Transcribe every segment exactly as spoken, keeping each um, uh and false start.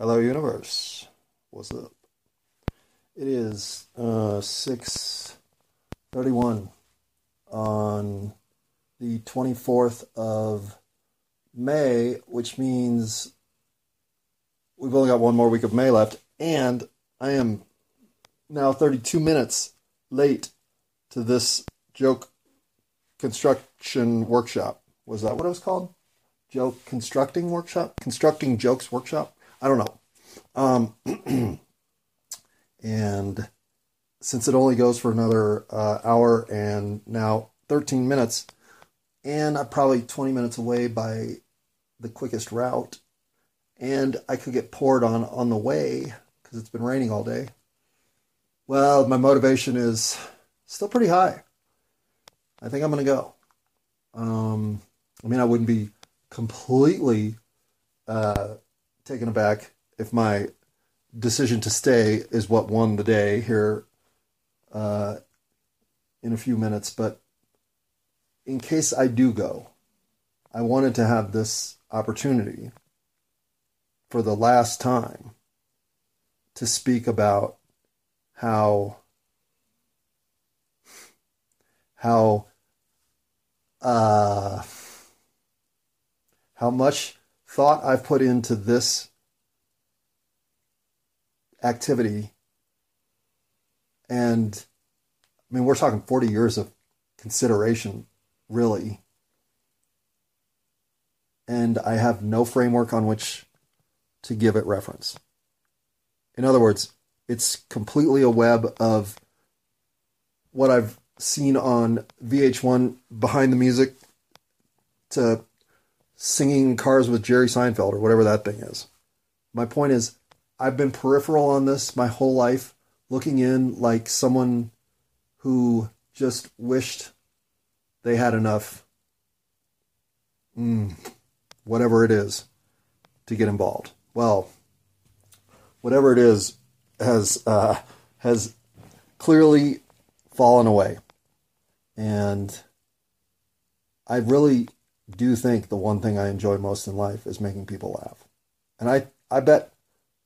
Hello universe, what's up? It is uh, six thirty-one on the twenty-fourth of May, which means we've only got one more week of May left, and I am now thirty-two minutes late to this joke construction workshop. Was that what it was called? Joke constructing workshop? Constructing jokes workshop? I don't know. Um, and since it only goes for another uh, hour and now thirteen minutes, and I'm probably twenty minutes away by the quickest route, and I could get poured on on the way because it's been raining all day. Well, my motivation is still pretty high. I think I'm going to go. Um, I mean, I wouldn't be completely... Uh, taken aback if my decision to stay is what won the day here uh, in a few minutes. But in case I do go, I wanted to have this opportunity for the last time to speak about how how uh, how much thought I've put into this activity, and I mean, we're talking forty years of consideration, really, and I have no framework on which to give it reference. In other words, it's completely a web of what I've seen on V H one Behind the Music to Singing Cars with Jerry Seinfeld or whatever that thing is. My point is, I've been peripheral on this my whole life, looking in like someone who just wished they had enough, mm, whatever it is, to get involved. Well, whatever it is has uh, has clearly fallen away, and I really do think the one thing I enjoy most in life is making people laugh. And I, I bet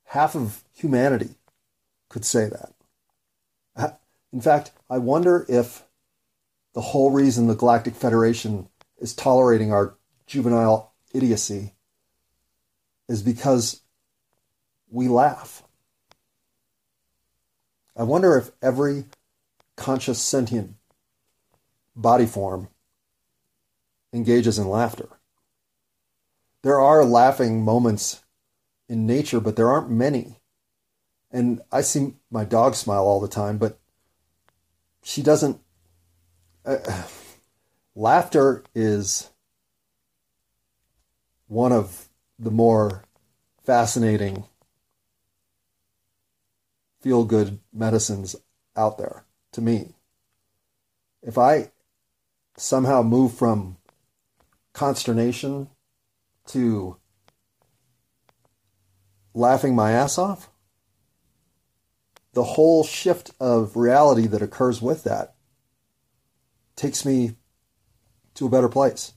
half of humanity could say that. In fact, I wonder if the whole reason the Galactic Federation is tolerating our juvenile idiocy is because we laugh. I wonder if every conscious sentient body form engages in laughter. There are laughing moments in nature, but there aren't many. And I see my dog smile all the time, but she doesn't... Uh, laughter is one of the more fascinating feel-good medicines out there, to me. If I somehow move from consternation to laughing my ass off, the whole shift of reality that occurs with that takes me to a better place.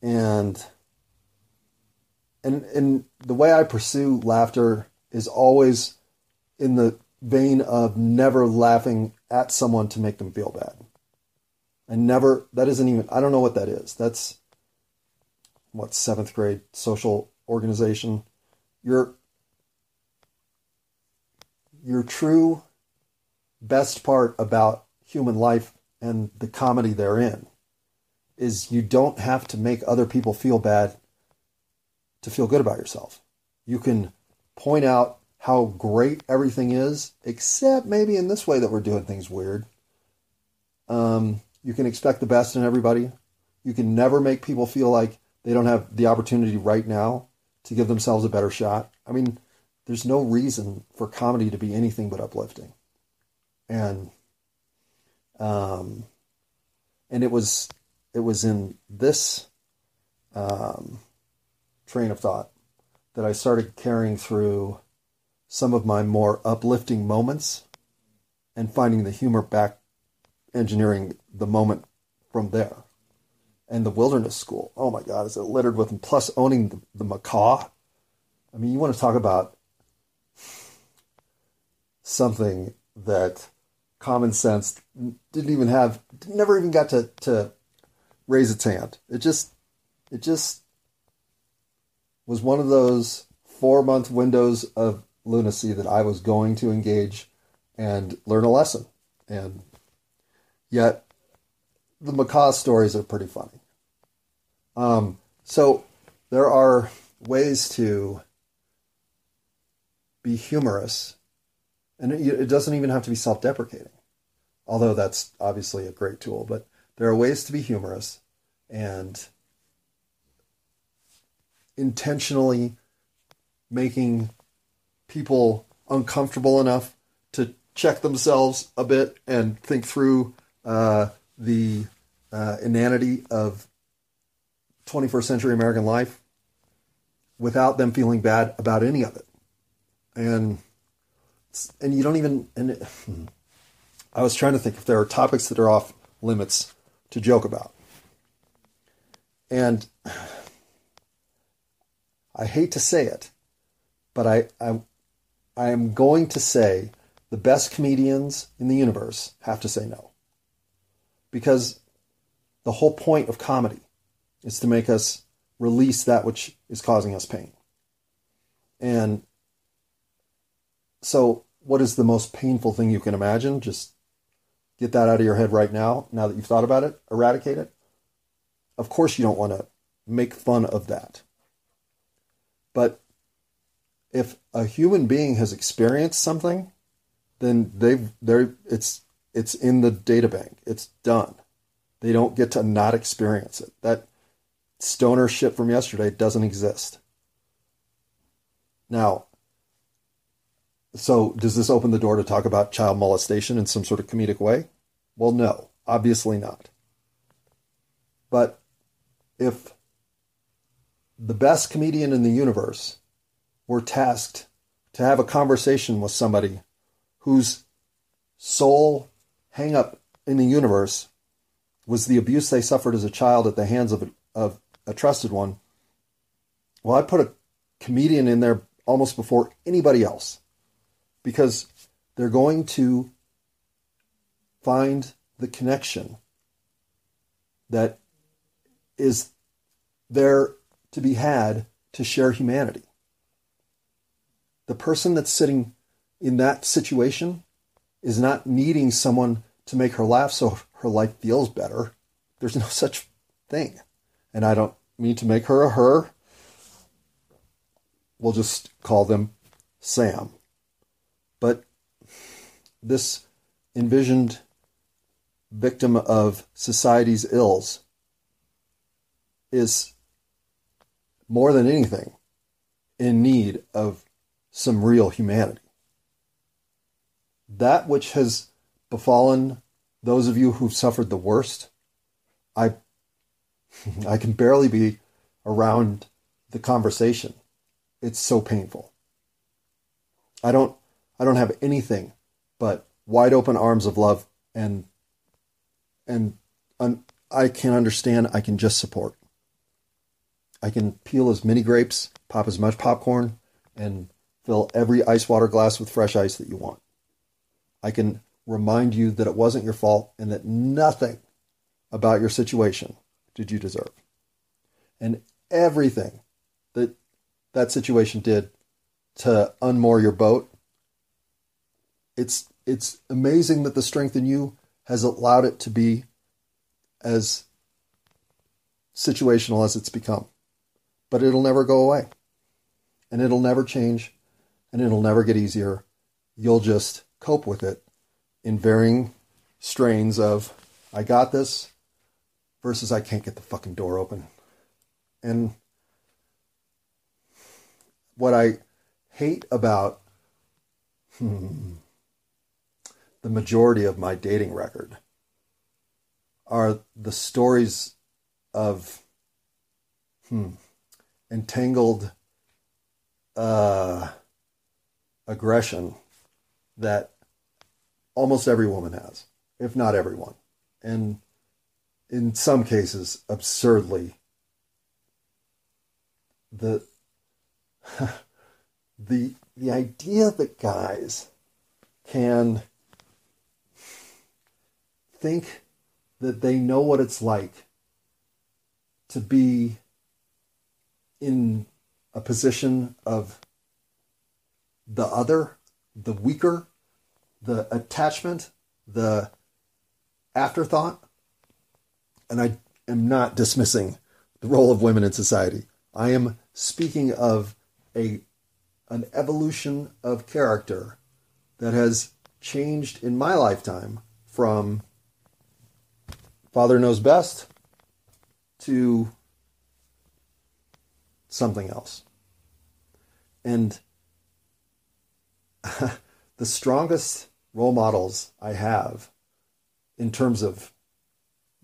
And and and the way I pursue laughter is always in the vein of never laughing at someone to make them feel bad. I never, that isn't even, I don't know what that is. That's, what, seventh grade social organization? Your, your true best part about human life and the comedy therein is you don't have to make other people feel bad to feel good about yourself. You can point out how great everything is, except maybe in this way that we're doing things weird. Um... You can expect the best in everybody. You can never make people feel like they don't have the opportunity right now to give themselves a better shot. I mean, there's no reason for comedy to be anything but uplifting. And um, and it was it was in this um, train of thought that I started carrying through some of my more uplifting moments and finding the humor back, engineering the moment from there. And the Wilderness School, oh my god, is it littered with them, plus owning the, the macaw. I I mean, you want to talk about something that common sense didn't even have, never even got to, to raise its hand. It just, it just was one of those four month windows of lunacy that I was going to engage and learn a lesson. And yet the macaw stories are pretty funny. Um, so there are ways to be humorous, and it, it doesn't even have to be self-deprecating, although that's obviously a great tool, but there are ways to be humorous and intentionally making people uncomfortable enough to check themselves a bit and think through uh, the uh, inanity of twenty-first century American life without them feeling bad about any of it. And and you don't even... And it, I was trying to think if there are topics that are off limits to joke about. And I hate to say it, but I, I, I am going to say the best comedians in the universe have to say no. Because the whole point of comedy is to make us release that which is causing us pain. And so what is the most painful thing you can imagine? Just get that out of your head right now, now that you've thought about it, eradicate it. Of course you don't want to make fun of that. But if a human being has experienced something, then they've, they're, it's, it's in the data bank. It's done. They don't get to not experience it. That stoner shit from yesterday doesn't exist. Now, so does this open the door to talk about child molestation in some sort of comedic way? Well, no, obviously not. But if the best comedian in the universe were tasked to have a conversation with somebody whose sole hang-up in the universe was the abuse they suffered as a child at the hands of a of a trusted one, well, I put a comedian in there almost before anybody else, because they're going to find the connection that is there to be had to share humanity. The person that's sitting in that situation is not needing someone to make her laugh so her life feels better. There's no such thing. And I don't mean to make her a her. We'll just call them Sam. But this envisioned victim of society's ills is more than anything in need of some real humanity. That which has befallen those of you who've suffered the worst, I I can barely be around the conversation. It's so painful. I don't I don't have anything but wide open arms of love, and and un, I can understand, I can just support. I can peel as many grapes, pop as much popcorn, and fill every ice water glass with fresh ice that you want. I can remind you that it wasn't your fault and that nothing about your situation did you deserve. And everything that that situation did to unmoor your boat, it's it's amazing that the strength in you has allowed it to be as situational as it's become. But it'll never go away. And it'll never change. And it'll never get easier. You'll just cope with it in varying strains of, I got this, versus I can't get the fucking door open. And what I hate about hmm, the majority of my dating record are the stories of hmm, entangled uh, aggression that almost every woman has, if not everyone. And in some cases, absurdly, the the the idea that guys can think that they know what it's like to be in a position of the other, the weaker, the attachment, the afterthought. And I am not dismissing the role of women in society. I am speaking of a an evolution of character that has changed in my lifetime from father knows best to something else. And the strongest role models I have in terms of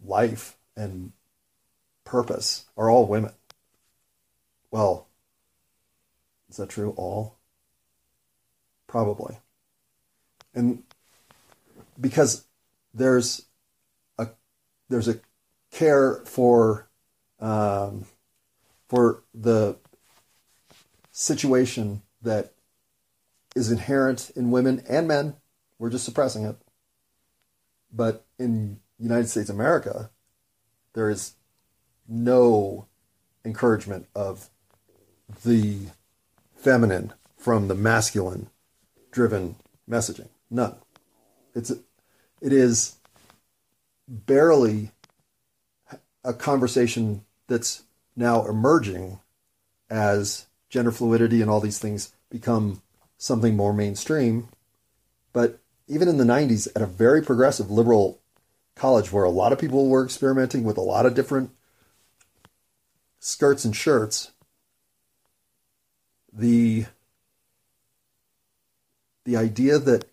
life and purpose are all women. Well, is that true? All? Probably. And because there's a there's a care for um, for the situation that is inherent in women and men. We're just suppressing it. But in United States America, there is no encouragement of the feminine from the masculine-driven messaging. None. It's it is barely a conversation that's now emerging as gender fluidity and all these things become something more mainstream. But even in the nineties, at a very progressive liberal college where a lot of people were experimenting with a lot of different skirts and shirts, the the idea that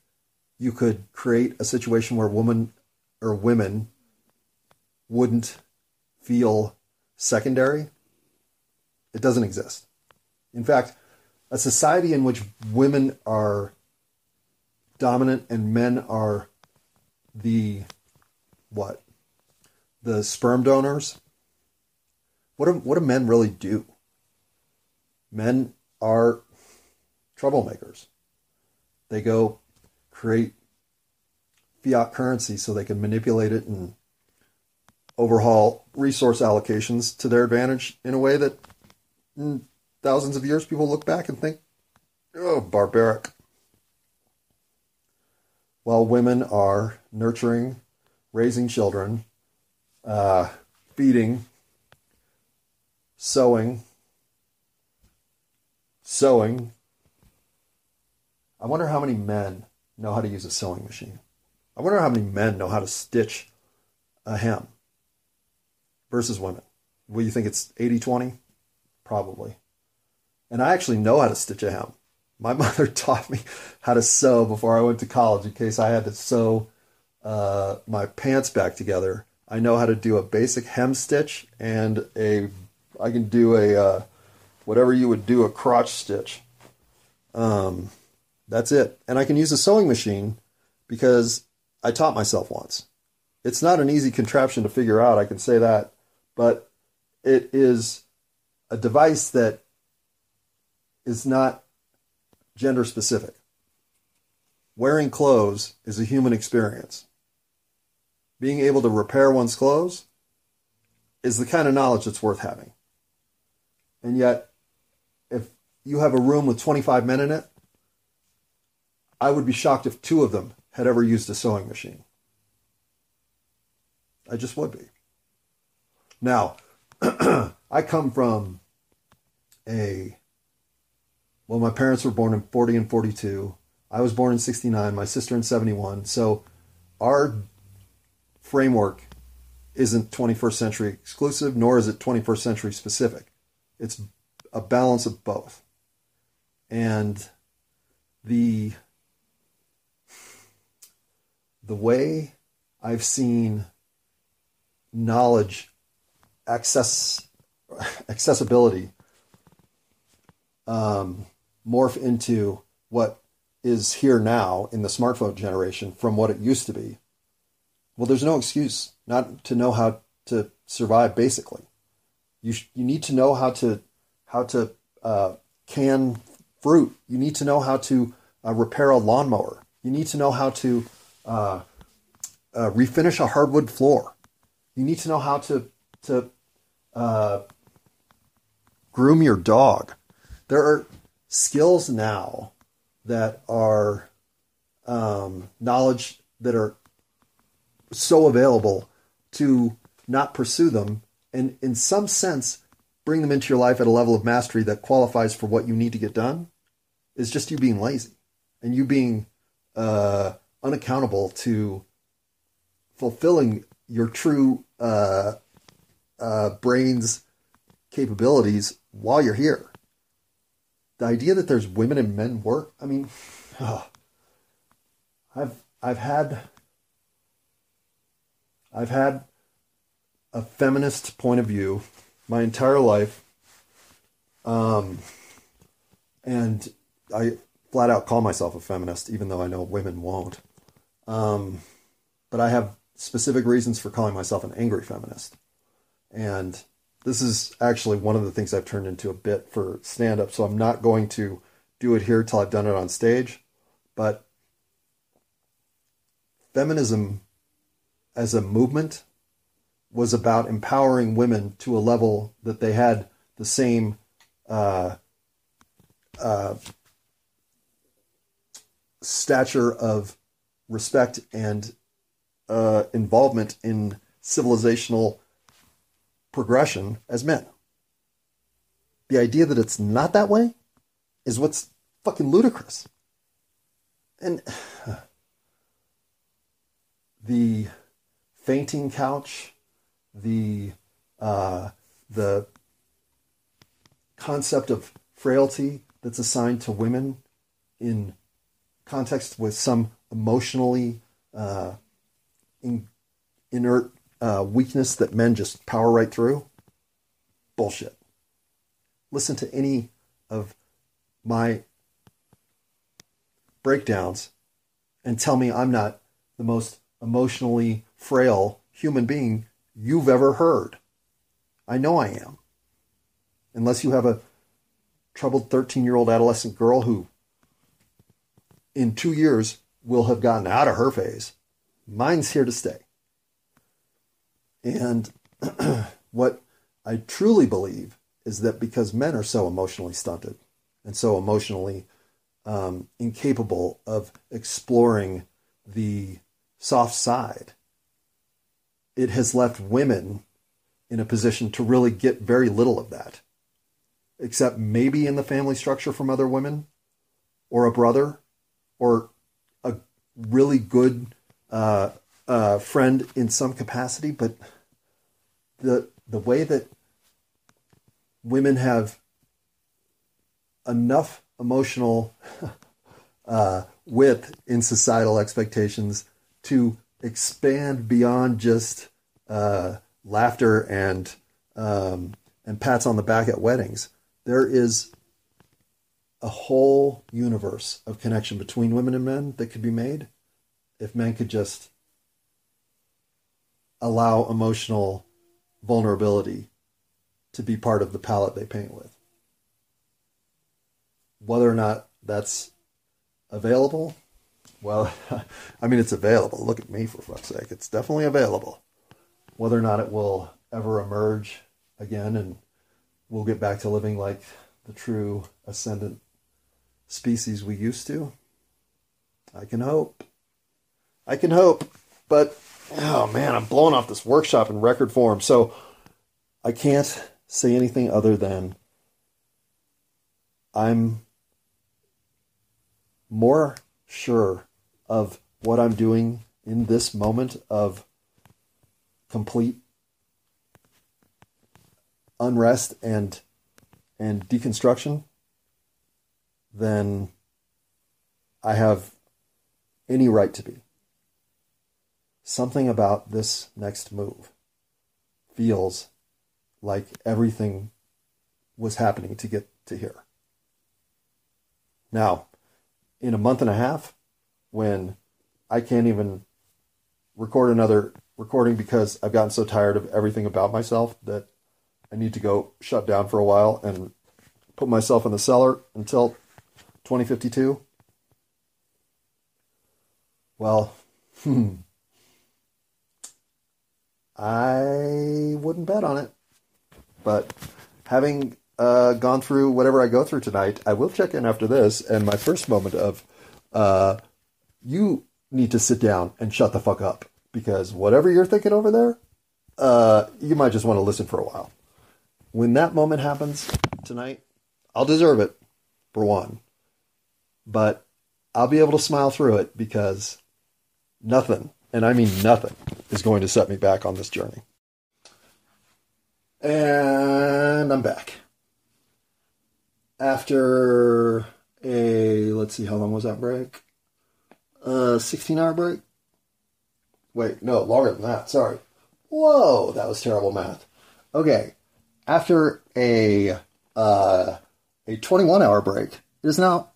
you could create a situation where woman or women wouldn't feel secondary, it doesn't exist. In fact, a society in which women are dominant and men are the what? The sperm donors? What do, what do men really do? Men are troublemakers. They go create fiat currency so they can manipulate it and overhaul resource allocations to their advantage in a way that in thousands of years people look back and think, oh, barbaric. While women are nurturing, raising children, uh, feeding, sewing, sewing. I wonder how many men know how to use a sewing machine. I wonder how many men know how to stitch a hem versus women. Well, you think it's eighty twenty? Probably. And I actually know how to stitch a hem. My mother taught me how to sew before I went to college in case I had to sew uh, my pants back together. I know how to do a basic hem stitch and a, I can do a, uh, whatever you would do, a crotch stitch. Um, that's it. And I can use a sewing machine because I taught myself once. It's not an easy contraption to figure out, I can say that, but it is a device that is not gender specific. Wearing clothes is a human experience. Being able to repair one's clothes is the kind of knowledge that's worth having. And yet, if you have a room with twenty-five men in it, I would be shocked if two of them had ever used a sewing machine. I just would be. Now, I come from a Well, my parents were born in forty and forty-two. I was born in sixty-nine, my sister in seventy-one. So our framework isn't twenty-first century exclusive, nor is it twenty-first century specific. It's a balance of both. And the, the way I've seen knowledge access, accessibility um, morph into what is here now in the smartphone generation from what it used to be. Well, there's no excuse not to know how to survive. Basically, you sh- you need to know how to how to uh, can fruit. You need to know how to uh, repair a lawnmower. You need to know how to uh, uh, refinish a hardwood floor. You need to know how to to uh, groom your dog. There are skills now that are um, knowledge that are so available to not pursue them and in some sense bring them into your life at a level of mastery that qualifies for what you need to get done is just you being lazy and you being uh, unaccountable to fulfilling your true uh, uh, brain's capabilities while you're here. The idea that there's women and men work, I mean, oh, I've I've had I've had a feminist point of view my entire life, um, and I flat out call myself a feminist, even though I know women won't. Um, but I have specific reasons for calling myself an angry feminist, and this is actually one of the things I've turned into a bit for stand-up, so I'm not going to do it here till I've done it on stage. But feminism as a movement was about empowering women to a level that they had the same uh, uh, stature of respect and uh, involvement in civilizational progression as men. The idea that it's not that way is what's fucking ludicrous. And the fainting couch, the uh, the concept of frailty that's assigned to women in context with some emotionally uh, in, inert Uh, weakness that men just power right through. Bullshit. Listen to any of my breakdowns and tell me I'm not the most emotionally frail human being you've ever heard. I know I am. Unless you have a troubled thirteen-year-old adolescent girl who in two years will have gotten out of her phase. Mine's here to stay. And what I truly believe is that because men are so emotionally stunted and so emotionally um, incapable of exploring the soft side, it has left women in a position to really get very little of that, except maybe in the family structure from other women or a brother or a really good uh Uh, friend in some capacity, but the the way that women have enough emotional uh, width in societal expectations to expand beyond just uh, laughter and um, and pats on the back at weddings. There is a whole universe of connection between women and men that could be made if men could just allow emotional vulnerability to be part of the palette they paint with. Whether or not that's available, well, I mean, it's available. Look at me, for fuck's sake. It's definitely available. Whether or not it will ever emerge again and we'll get back to living like the true ascendant species we used to, I can hope. I can hope, but... Oh, man, I'm blowing off this workshop in record form. So I can't say anything other than I'm more sure of what I'm doing in this moment of complete unrest and and deconstruction than I have any right to be. Something about this next move feels like everything was happening to get to here. Now, in a month and a half, when I can't even record another recording because I've gotten so tired of everything about myself that I need to go shut down for a while and put myself in the cellar until twenty fifty-two? Well, hmm. I wouldn't bet on it. But having uh, gone through whatever I go through tonight, I will check in after this. And my first moment of, uh, you need to sit down and shut the fuck up. Because whatever you're thinking over there, uh, you might just want to listen for a while. When that moment happens tonight, I'll deserve it, for one. But I'll be able to smile through it because nothing, and I mean nothing, is going to set me back on this journey. And I'm back. After a, let's see, how long was that break? A sixteen-hour break? Wait, no, longer than that, sorry. Whoa, that was terrible math. Okay, after a uh, a twenty-one-hour break, it is now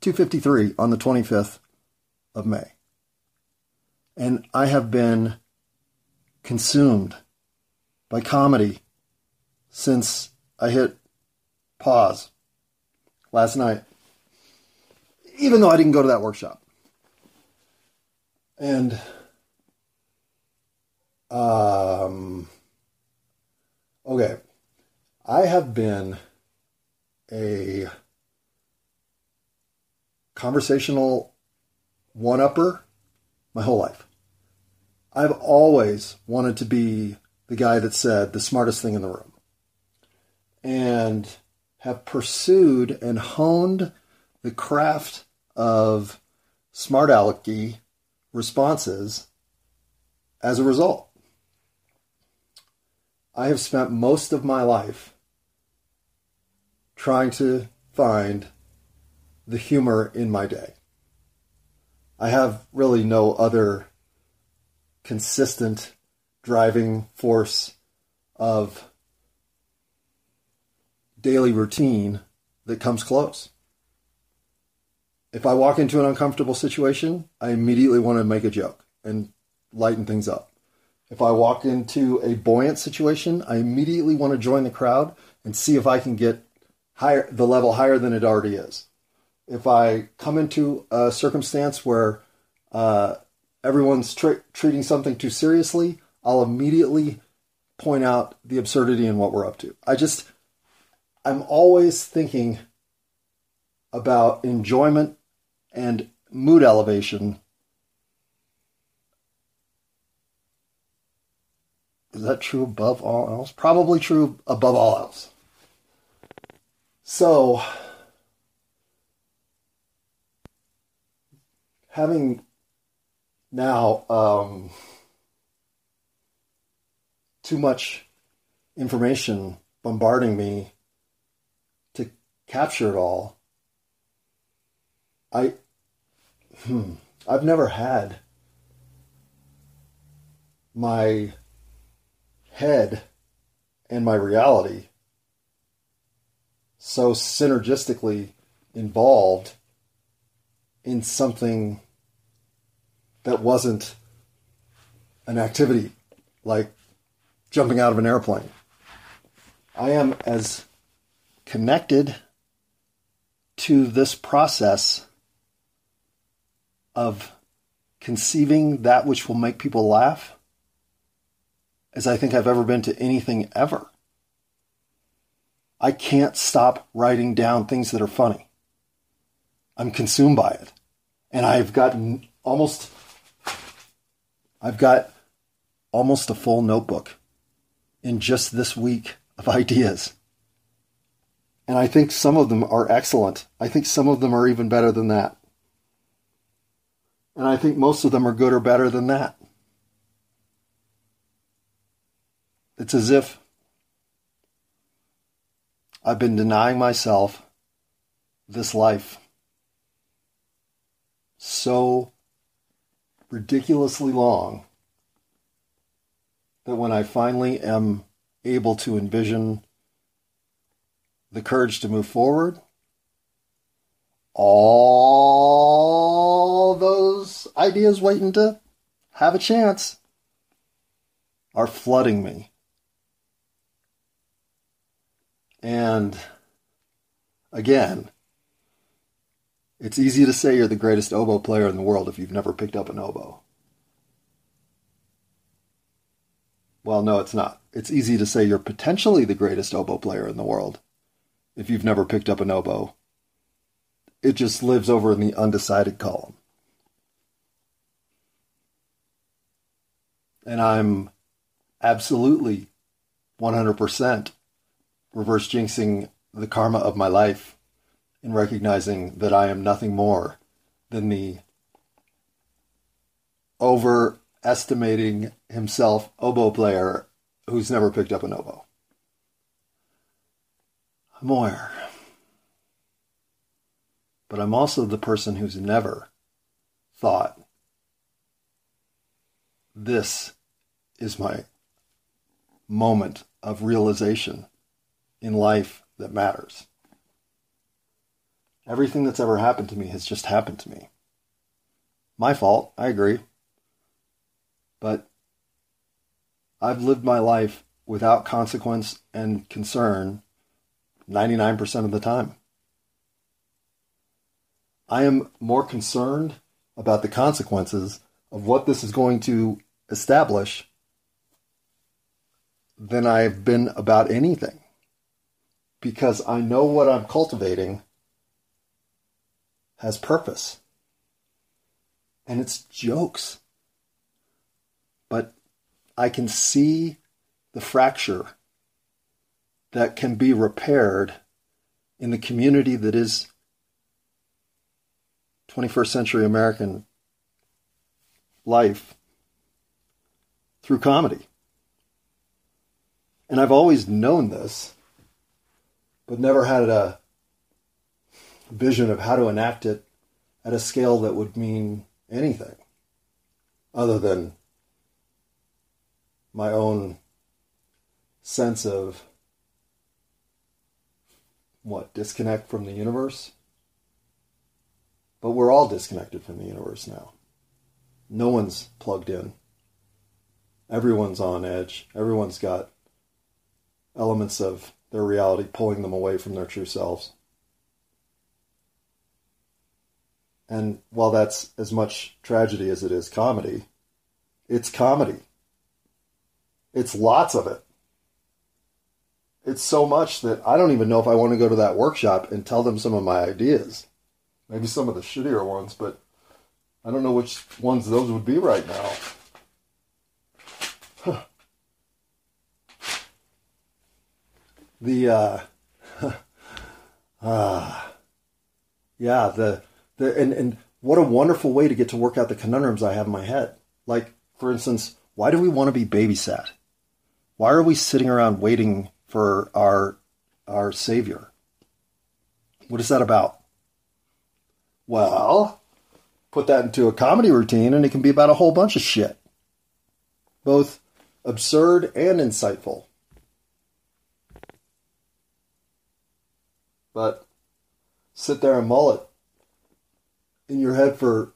two fifty-three on the twenty-fifth of May. And I have been consumed by comedy since I hit pause last night, even though I didn't go to that workshop. And um, okay, I have been a conversational one-upper my whole life. I've always wanted to be the guy that said the smartest thing in the room, and have pursued and honed the craft of smart alecky responses as a result. I have spent most of my life trying to find the humor in my day. I have really no other consistent driving force of daily routine that comes close. If I walk into an uncomfortable situation, I immediately want to make a joke and lighten things up. If I walk into a buoyant situation, I immediately want to join the crowd and see if I can get higher, the level higher than it already is. If I come into a circumstance where uh, everyone's tra- treating something too seriously, I'll immediately point out the absurdity in what we're up to. I just, I'm always thinking about enjoyment and mood elevation. Is that true above all else? Probably true above all else. So, having now, um, too much information bombarding me to capture it all. I, hmm, I've never had my head and my reality so synergistically involved in something that wasn't an activity like jumping out of an airplane. I am as connected to this process of conceiving that which will make people laugh as I think I've ever been to anything ever. I can't stop writing down things that are funny. I'm consumed by it. And I've gotten almost, I've got almost a full notebook in just this week of ideas. And I think some of them are excellent. I think some of them are even better than that. And I think most of them are good or better than that. It's as if I've been denying myself this life so ridiculously long that when I finally am able to envision the courage to move forward, all those ideas waiting to have a chance are flooding me. And again, It's easy to say you're the greatest oboe player in the world if you've never picked up an oboe. Well, no, it's not. It's easy to say you're potentially the greatest oboe player in the world if you've never picked up an oboe. It just lives over in the undecided column. And I'm absolutely one hundred percent reverse jinxing the karma of my life in recognizing that I am nothing more than the overestimating himself oboe player who's never picked up an oboe. I'm aware. But I'm also the person who's never thought, this is my moment of realization in life that matters. Everything that's ever happened to me has just happened to me. My fault, I agree. But I've lived my life without consequence and concern ninety-nine percent of the time. I am more concerned about the consequences of what this is going to establish than I've been about anything. Because I know what I'm cultivating has purpose. And it's jokes. But I can see the fracture that can be repaired in the community that is twenty-first century American life through comedy. And I've always known this, but never had a vision of how to enact it at a scale that would mean anything other than my own sense of what, disconnect from the universe? But we're all disconnected from the universe now. No one's plugged in. Everyone's on edge. Everyone's got elements of their reality pulling them away from their true selves. And while that's as much tragedy as it is comedy, it's comedy. It's lots of it. It's so much that I don't even know if I want to go to that workshop and tell them some of my ideas. Maybe some of the shittier ones, but I don't know which ones those would be right now. Huh. The, uh, uh, yeah, the, the and, and what a wonderful way to get to work out the conundrums I have in my head. Like, for instance, why do we want to be babysat? Why are we sitting around waiting for our, our savior? What is that about? Well, put that into a comedy routine and it can be about a whole bunch of shit. Both absurd and insightful. But sit there and mull it in your head for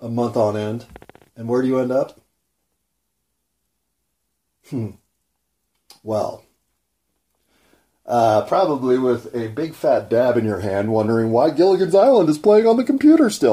a month on end. And where do you end up? Hmm. Well, Uh, probably with a big fat dab in your hand, wondering why Gilligan's Island is playing on the computer still.